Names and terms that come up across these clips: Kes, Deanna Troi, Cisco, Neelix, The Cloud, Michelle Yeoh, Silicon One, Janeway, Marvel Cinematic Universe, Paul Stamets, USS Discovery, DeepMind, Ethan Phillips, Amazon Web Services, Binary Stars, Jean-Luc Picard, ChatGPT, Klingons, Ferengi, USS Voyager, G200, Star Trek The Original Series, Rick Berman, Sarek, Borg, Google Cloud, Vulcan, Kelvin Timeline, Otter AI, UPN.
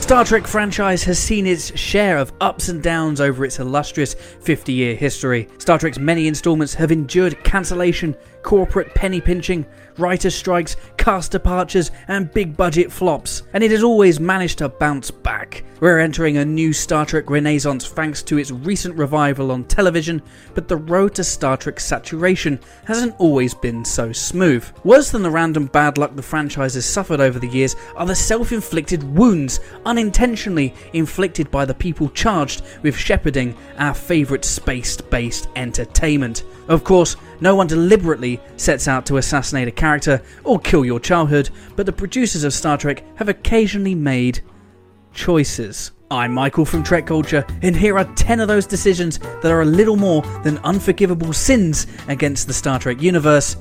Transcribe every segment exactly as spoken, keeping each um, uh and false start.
Star Trek franchise has seen its share of ups and downs over its illustrious fifty-year history. Star Trek's many installments have endured cancellation, corporate penny-pinching, writer strikes, cast departures, and big-budget flops, and it has always managed to bounce back. We're entering a new Star Trek renaissance thanks to its recent revival on television, but the road to Star Trek saturation hasn't always been so smooth. Worse than the random bad luck the franchise has suffered over the years are the self-inflicted wounds unintentionally inflicted by the people charged with shepherding our favourite space-based entertainment. Of course, no one deliberately sets out to assassinate a character or kill your childhood, but the producers of Star Trek have occasionally made choices. I'm Michael from Trek Culture, and here are ten of those decisions that are a little more than unforgivable sins against the Star Trek universe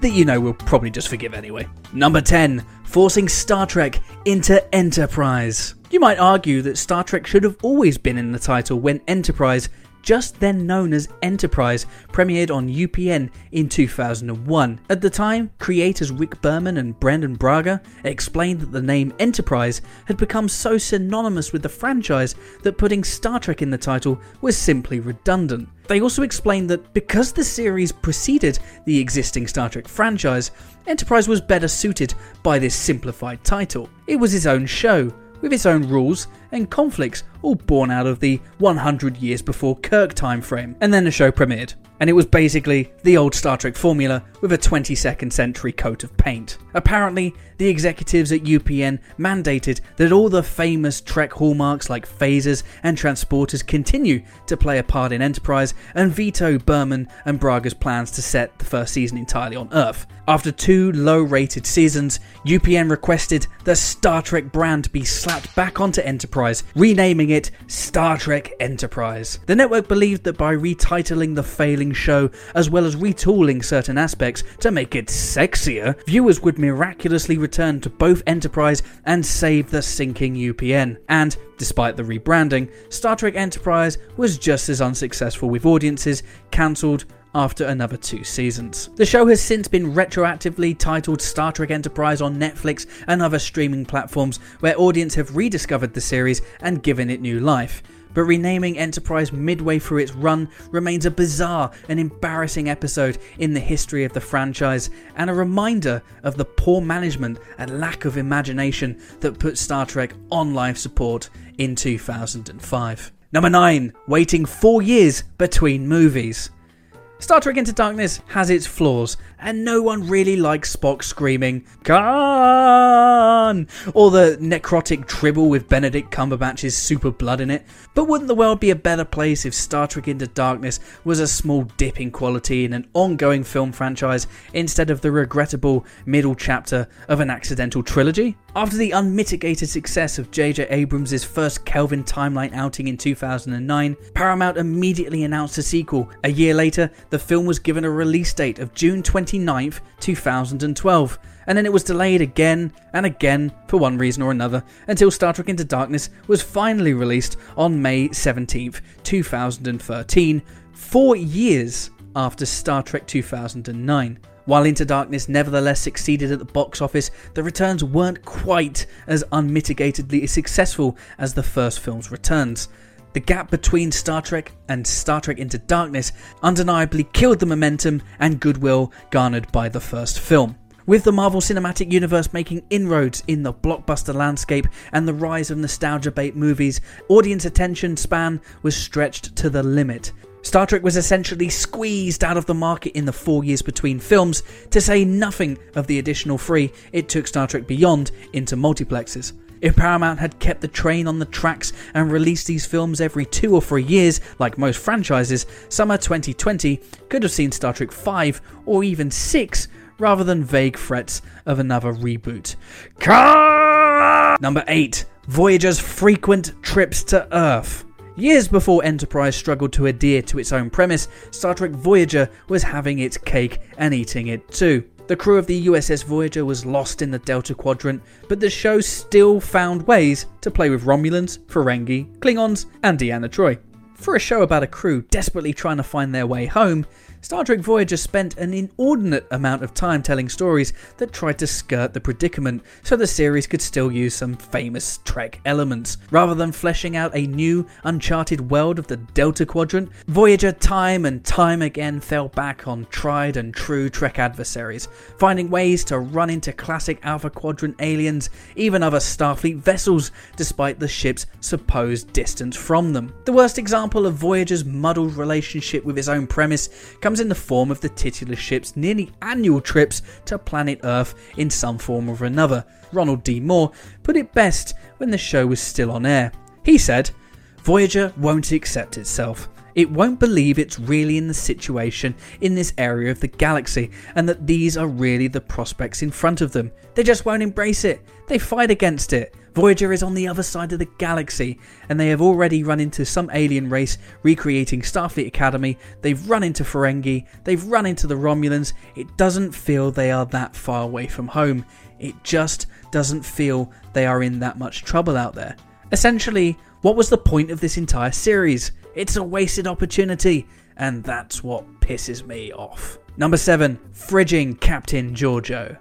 that you know we'll probably just forgive anyway. Number ten. Forcing Star Trek into Enterprise. You might argue that Star Trek should have always been in the title when Enterprise, just then known as Enterprise, premiered on U P N in two thousand one. At the time, creators Rick Berman and Brandon Braga explained that the name Enterprise had become so synonymous with the franchise that putting Star Trek in the title was simply redundant. They also explained that because the series preceded the existing Star Trek franchise, Enterprise was better suited by this simplified title. It was its own show, with its own rules and conflicts, all born out of the one hundred years before Kirk timeframe. And then the show premiered, and it was basically the old Star Trek formula with a twenty-second century coat of paint. Apparently, the executives at U P N mandated that all the famous Trek hallmarks like phasers and transporters continue to play a part in Enterprise, and veto Berman and Braga's plans to set the first season entirely on Earth. After two low-rated seasons, U P N requested the Star Trek brand be slapped back onto Enterprise, renaming it Star Trek Enterprise. The network believed that by retitling the failing show, as well as retooling certain aspects to make it sexier, viewers would miraculously return to both Enterprise and save the sinking U P N. And despite the rebranding, Star Trek Enterprise was just as unsuccessful, with audiences cancelled after another two seasons. The show has since been retroactively titled Star Trek Enterprise on Netflix and other streaming platforms, where audiences have rediscovered the series and given it new life. But renaming Enterprise midway through its run remains a bizarre and embarrassing episode in the history of the franchise, and a reminder of the poor management and lack of imagination that put Star Trek on life support in two thousand five. Number nine. Waiting four years between movies. Star Trek Into Darkness has its flaws, and no one really likes Spock screaming, "Khan!" or the necrotic dribble with Benedict Cumberbatch's super blood in it. But wouldn't the world be a better place if Star Trek Into Darkness was a small dip in quality in an ongoing film franchise instead of the regrettable middle chapter of an accidental trilogy? After the unmitigated success of J J. Abrams' first Kelvin Timeline outing in two thousand nine, Paramount immediately announced a sequel. A year later, the film was given a release date of June twenty-ninth, two thousand twelve, and then it was delayed again and again for one reason or another until Star Trek Into Darkness was finally released on May seventeenth, two thousand thirteen, four years after Star Trek two thousand nine. While Into Darkness nevertheless succeeded at the box office, the returns weren't quite as unmitigatedly successful as the first film's returns. The gap between Star Trek and Star Trek Into Darkness undeniably killed the momentum and goodwill garnered by the first film. With the Marvel Cinematic Universe making inroads in the blockbuster landscape and the rise of nostalgia-bait movies, audience attention span was stretched to the limit. Star Trek was essentially squeezed out of the market in the four years between films, to say nothing of the additional three it took Star Trek Beyond into multiplexes. If Paramount had kept the train on the tracks and released these films every two or three years, like most franchises, summer twenty twenty could have seen Star Trek five or even six, rather than vague threats of another reboot. Number eight. Voyager's frequent trips to Earth. Years before Enterprise struggled to adhere to its own premise, Star Trek Voyager was having its cake and eating it too. The crew of the U S S Voyager was lost in the Delta Quadrant, but the show still found ways to play with Romulans, Ferengi, Klingons, and Deanna Troi. For a show about a crew desperately trying to find their way home, Star Trek Voyager spent an inordinate amount of time telling stories that tried to skirt the predicament so the series could still use some famous Trek elements. Rather than fleshing out a new, uncharted world of the Delta Quadrant, Voyager time and time again fell back on tried and true Trek adversaries, finding ways to run into classic Alpha Quadrant aliens, even other Starfleet vessels, despite the ship's supposed distance from them. The worst example of Voyager's muddled relationship with its own premise comes in the form of the titular ship's nearly annual trips to planet Earth in some form or another. Ronald D. Moore put it best when the show was still on air. He said, "Voyager won't accept itself. It won't believe it's really in the situation in this area of the galaxy and that these are really the prospects in front of them. They just won't embrace it. They fight against it. Voyager is on the other side of the galaxy, and they have already run into some alien race recreating Starfleet Academy, they've run into Ferengi, they've run into the Romulans. It doesn't feel they are that far away from home. It just doesn't feel they are in that much trouble out there." Essentially, what was the point of this entire series? It's a wasted opportunity, and that's what pisses me off. Number seven. Fridging Captain Giorgio.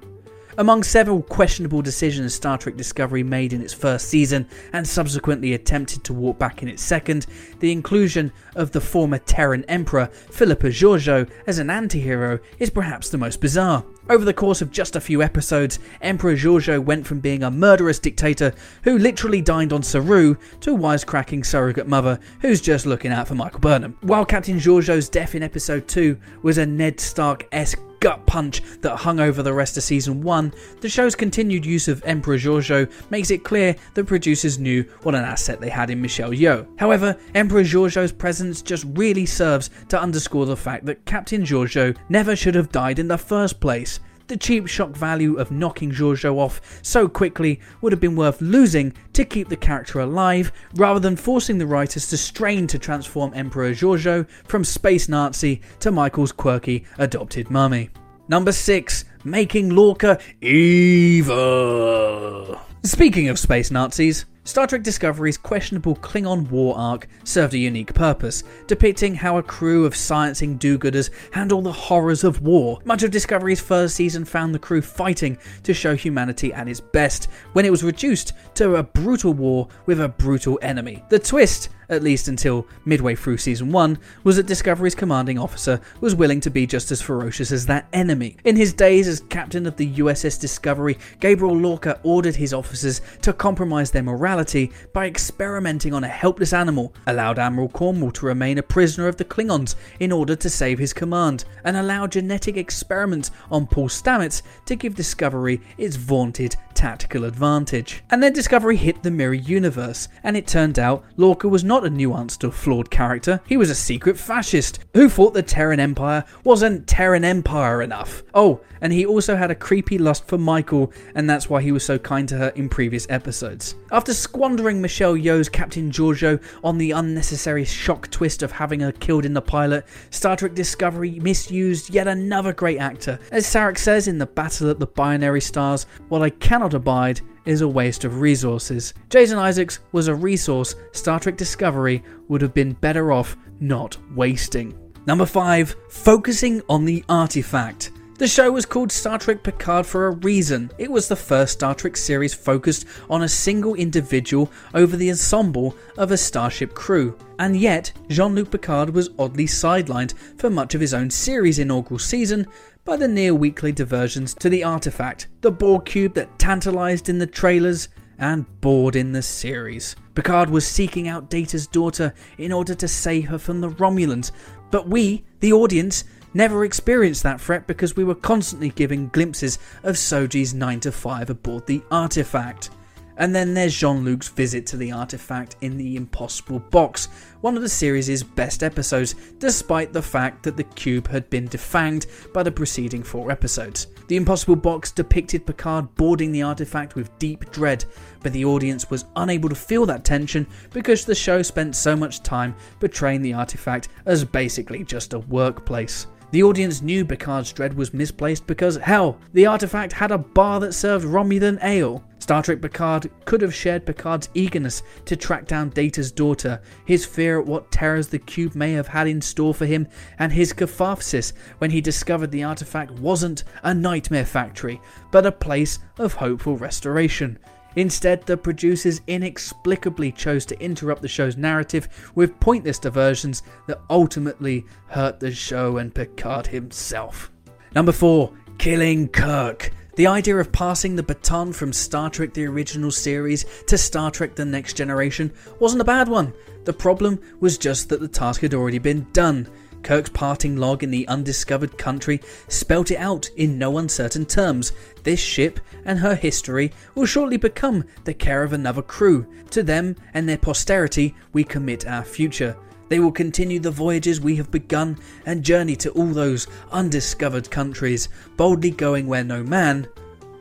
Among several questionable decisions Star Trek Discovery made in its first season and subsequently attempted to walk back in its second, the inclusion of the former Terran Emperor Philippa Giorgio as an anti-hero is perhaps the most bizarre. Over the course of just a few episodes, Emperor Giorgio went from being a murderous dictator who literally dined on Saru to a wisecracking surrogate mother who's just looking out for Michael Burnham. While Captain Giorgio's death in episode two was a Ned Stark-esque gut punch that hung over the rest of season one, the show's continued use of Emperor Giorgio makes it clear that producers knew what an asset they had in Michelle Yeoh. However, Emperor Giorgio's presence just really serves to underscore the fact that Captain Giorgio never should have died in the first place. The cheap shock value of knocking Giorgio off so quickly would have been worth losing to keep the character alive, rather than forcing the writers to strain to transform Emperor Giorgio from space Nazi to Michael's quirky adopted mummy. Number six. Making Lorca evil. Speaking of space Nazis, Star Trek Discovery's questionable Klingon war arc served a unique purpose, depicting how a crew of sciencing do-gooders handle the horrors of war. Much of Discovery's first season found the crew fighting to show humanity at its best, when it was reduced to a brutal war with a brutal enemy. The twist, at least until midway through season one, was that Discovery's commanding officer was willing to be just as ferocious as that enemy. In his days as captain of the U S S Discovery, Gabriel Lorca ordered his officers to compromise their morality by experimenting on a helpless animal, allowed Admiral Cornwall to remain a prisoner of the Klingons in order to save his command, and allowed genetic experiments on Paul Stamets to give Discovery its vaunted tactical advantage. And then Discovery hit the mirror universe, and it turned out Lorca was not a nuanced or flawed character. He was a secret fascist who thought the Terran Empire wasn't Terran Empire enough. Oh, and he also had a creepy lust for Michael, and that's why he was so kind to her in previous episodes. After squandering Michelle Yeoh's Captain Giorgio on the unnecessary shock twist of having her killed in the pilot, Star Trek Discovery misused yet another great actor. As Sarek says in The Battle at the Binary Stars, "What I cannot abide is a waste of resources." Jason Isaacs was a resource Star Trek Discovery would have been better off not wasting. Number five. Focusing on the artifact. The show was called Star Trek Picard for a reason. It was the first Star Trek series focused on a single individual over the ensemble of a starship crew. And yet, Jean-Luc Picard was oddly sidelined for much of his own series' inaugural season by the near-weekly diversions to the artifact, the Borg cube that tantalized in the trailers and bored in the series. Picard was seeking out Data's daughter in order to save her from the Romulans, but we, the audience, never experienced that threat because we were constantly given glimpses of Soji's nine to five aboard the artifact. And then there's Jean-Luc's visit to the artifact in the Impossible Box, one of the series' best episodes, despite the fact that the cube had been defanged by the preceding four episodes. The Impossible Box depicted Picard boarding the artifact with deep dread, but the audience was unable to feel that tension because the show spent so much time portraying the artifact as basically just a workplace. The audience knew Picard's dread was misplaced because, hell, the artifact had a bar that served Romulan ale. Star Trek Picard could have shared Picard's eagerness to track down Data's daughter, his fear at what terrors the cube may have had in store for him, and his catharsis when he discovered the artifact wasn't a nightmare factory, but a place of hopeful restoration. Instead, the producers inexplicably chose to interrupt the show's narrative with pointless diversions that ultimately hurt the show and Picard himself. Number four, Killing Kirk. The idea of passing the baton from Star Trek the original series to Star Trek The Next Generation wasn't a bad one. The problem was just that the task had already been done. Kirk's parting log in the undiscovered country spelt it out in no uncertain terms. This ship and her history will shortly become the care of another crew. To them and their posterity, we commit our future. They will continue the voyages we have begun and journey to all those undiscovered countries, boldly going where no man,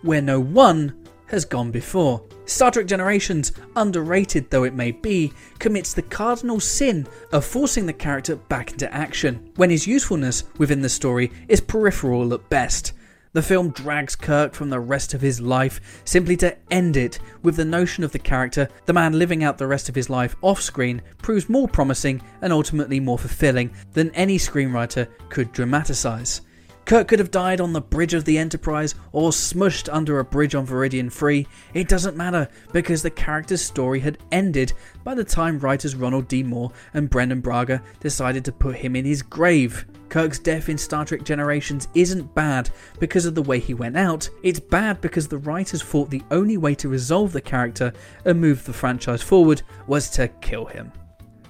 where no one has gone before. Star Trek Generations, underrated though it may be, commits the cardinal sin of forcing the character back into action, when his usefulness within the story is peripheral at best. The film drags Kirk from the rest of his life simply to end it with the notion of the character, the man living out the rest of his life off screen, proves more promising and ultimately more fulfilling than any screenwriter could dramatise. Kirk could have died on the bridge of the Enterprise or smushed under a bridge on Veridian three, it doesn't matter because the character's story had ended by the time writers Ronald D. Moore and Brandon Braga decided to put him in his grave. Kirk's death in Star Trek Generations isn't bad because of the way he went out, it's bad because the writers thought the only way to resolve the character and move the franchise forward was to kill him.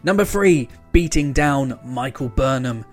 Number three. Beating down Michael Burnham.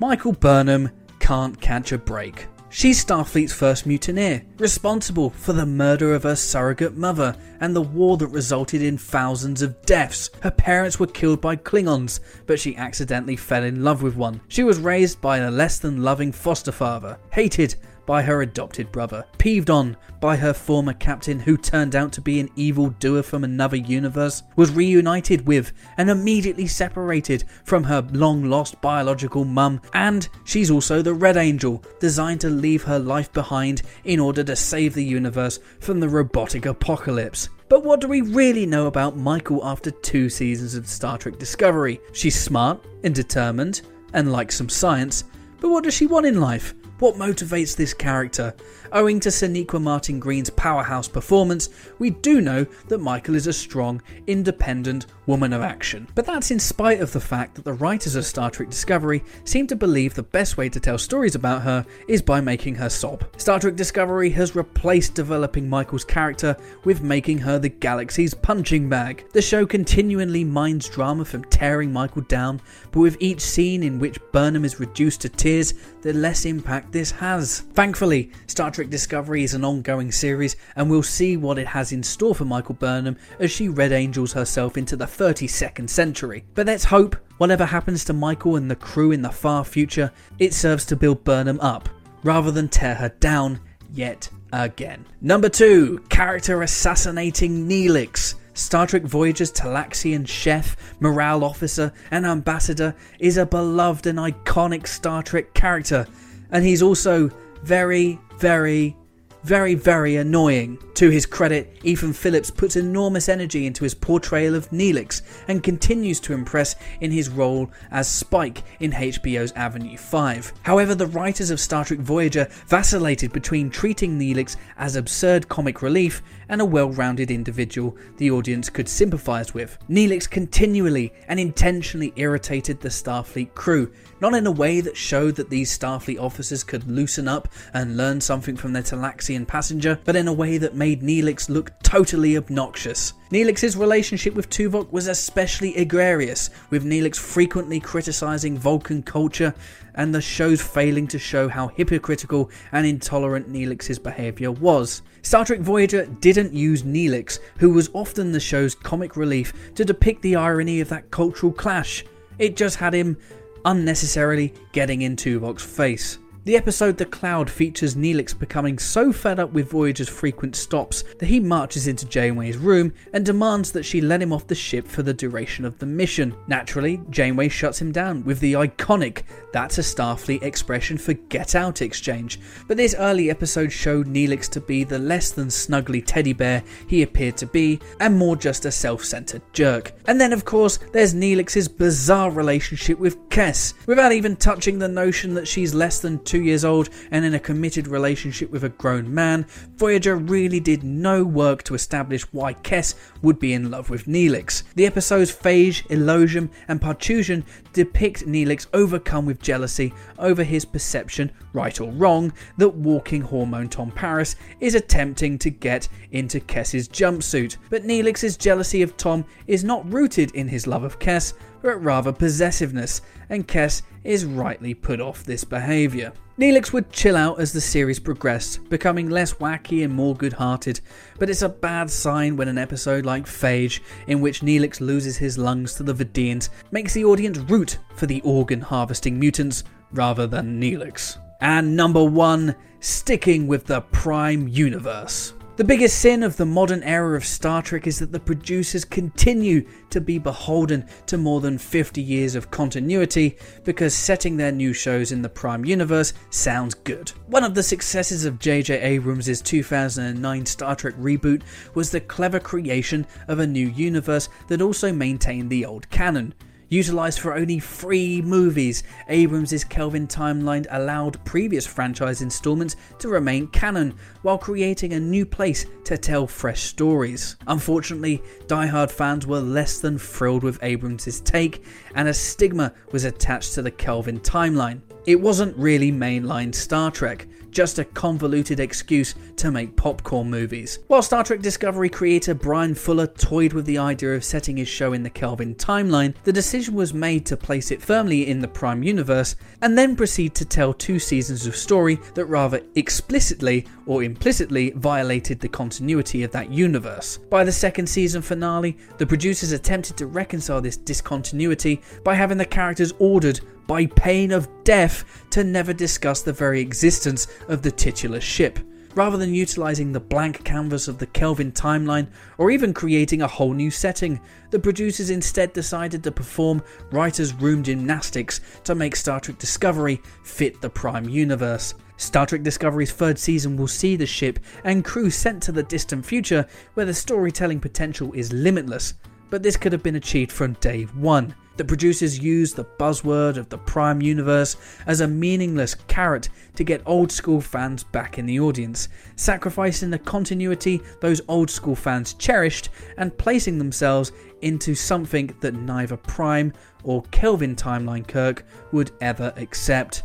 Michael Burnham can't catch a break. She's Starfleet's first mutineer, responsible for the murder of her surrogate mother and the war that resulted in thousands of deaths. Her parents were killed by Klingons, but she accidentally fell in love with one. She was raised by a less than loving foster father, hated by her adopted brother, peeved on by her former captain who turned out to be an evildoer from another universe, was reunited with and immediately separated from her long-lost biological mum, and she's also the Red Angel, designed to leave her life behind in order to save the universe from the robotic apocalypse. But what do we really know about Michael after two seasons of Star Trek Discovery? She's smart and determined and likes some science, but what does she want in life? What motivates this character? Owing to Sonequa Martin Green's powerhouse performance, we do know that Michael is a strong, independent woman of action. But that's in spite of the fact that the writers of Star Trek Discovery seem to believe the best way to tell stories about her is by making her sob. Star Trek Discovery has replaced developing Michael's character with making her the galaxy's punching bag. The show continually mines drama from tearing Michael down, but with each scene in which Burnham is reduced to tears, the less impact this has. Thankfully, Star Trek Discovery is an ongoing series and we'll see what it has in store for Michael Burnham as she Red Angels herself into the thirty-second century. But let's hope, whatever happens to Michael and the crew in the far future, it serves to build Burnham up rather than tear her down yet again. Number two. Character assassinating Neelix. Star Trek Voyager's Talaxian chef, morale officer and ambassador is a beloved and iconic Star Trek character. And he's also very, very, very, very annoying. To his credit, Ethan Phillips puts enormous energy into his portrayal of Neelix and continues to impress in his role as Spike in H B O's Avenue five. However, the writers of Star Trek Voyager vacillated between treating Neelix as absurd comic relief and a well-rounded individual the audience could sympathise with. Neelix continually and intentionally irritated the Starfleet crew, not in a way that showed that these Starfleet officers could loosen up and learn something from their Talaxian passenger, but in a way that made Neelix look totally obnoxious. Neelix's relationship with Tuvok was especially egregious, with Neelix frequently criticising Vulcan culture and the show's failing to show how hypocritical and intolerant Neelix's behaviour was. Star Trek Voyager didn't use Neelix, who was often the show's comic relief, to depict the irony of that cultural clash. It just had him unnecessarily getting in Tuvok's face. The episode The Cloud features Neelix becoming so fed up with Voyager's frequent stops that he marches into Janeway's room and demands that she let him off the ship for the duration of the mission. Naturally, Janeway shuts him down with the iconic "that's a Starfleet expression for get out" exchange, but this early episode showed Neelix to be the less than snuggly teddy bear he appeared to be and more just a self-centered jerk. And then of course there's Neelix's bizarre relationship with Kes, without even touching the notion that she's less than two Two years old and in a committed relationship with a grown man. Voyager really did no work to establish why Kes would be in love with Neelix. The episodes Phage, Elogium and Parturian depict Neelix overcome with jealousy over his perception, right or wrong, that walking hormone Tom Paris is attempting to get into Kes's jumpsuit. But Neelix's jealousy of Tom is not rooted in his love of Kes, but rather possessiveness, and Kes is rightly put off this behaviour. Neelix would chill out as the series progressed, becoming less wacky and more good-hearted, but it's a bad sign when an episode like Phage, in which Neelix loses his lungs to the Vidians, makes the audience root for the organ-harvesting mutants rather than Neelix. And number one, sticking with the Prime Universe. The biggest sin of the modern era of Star Trek is that the producers continue to be beholden to more than fifty years of continuity because setting their new shows in the Prime Universe sounds good. One of the successes of J J Abrams' two thousand nine Star Trek reboot was the clever creation of a new universe that also maintained the old canon. Utilised for only three movies, Abrams' Kelvin Timeline allowed previous franchise instalments to remain canon, while creating a new place to tell fresh stories. Unfortunately, diehard fans were less than thrilled with Abrams' take, and a stigma was attached to the Kelvin Timeline. It wasn't really mainline Star Trek, just a convoluted excuse to make popcorn movies. While Star Trek Discovery creator Brian Fuller toyed with the idea of setting his show in the Kelvin Timeline, the decision was made to place it firmly in the Prime Universe and then proceed to tell two seasons of story that rather explicitly or implicitly violated the continuity of that universe. By the second season finale, the producers attempted to reconcile this discontinuity by having the characters ordered by pain of death to never discuss the very existence of the titular ship. Rather than utilising the blank canvas of the Kelvin Timeline or even creating a whole new setting, the producers instead decided to perform writers' room gymnastics to make Star Trek Discovery fit the Prime Universe. Star Trek Discovery's third season will see the ship and crew sent to the distant future where the storytelling potential is limitless, but this could have been achieved from day one. The producers used the buzzword of the Prime Universe as a meaningless carrot to get old school fans back in the audience, sacrificing the continuity those old school fans cherished and placing themselves into something that neither Prime or Kelvin Timeline Kirk would ever accept.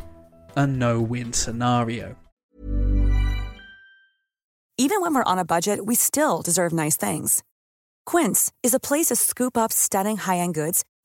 A no-win scenario. Even when we're on a budget, we still deserve nice things. Quince is a place to scoop up stunning high-end goods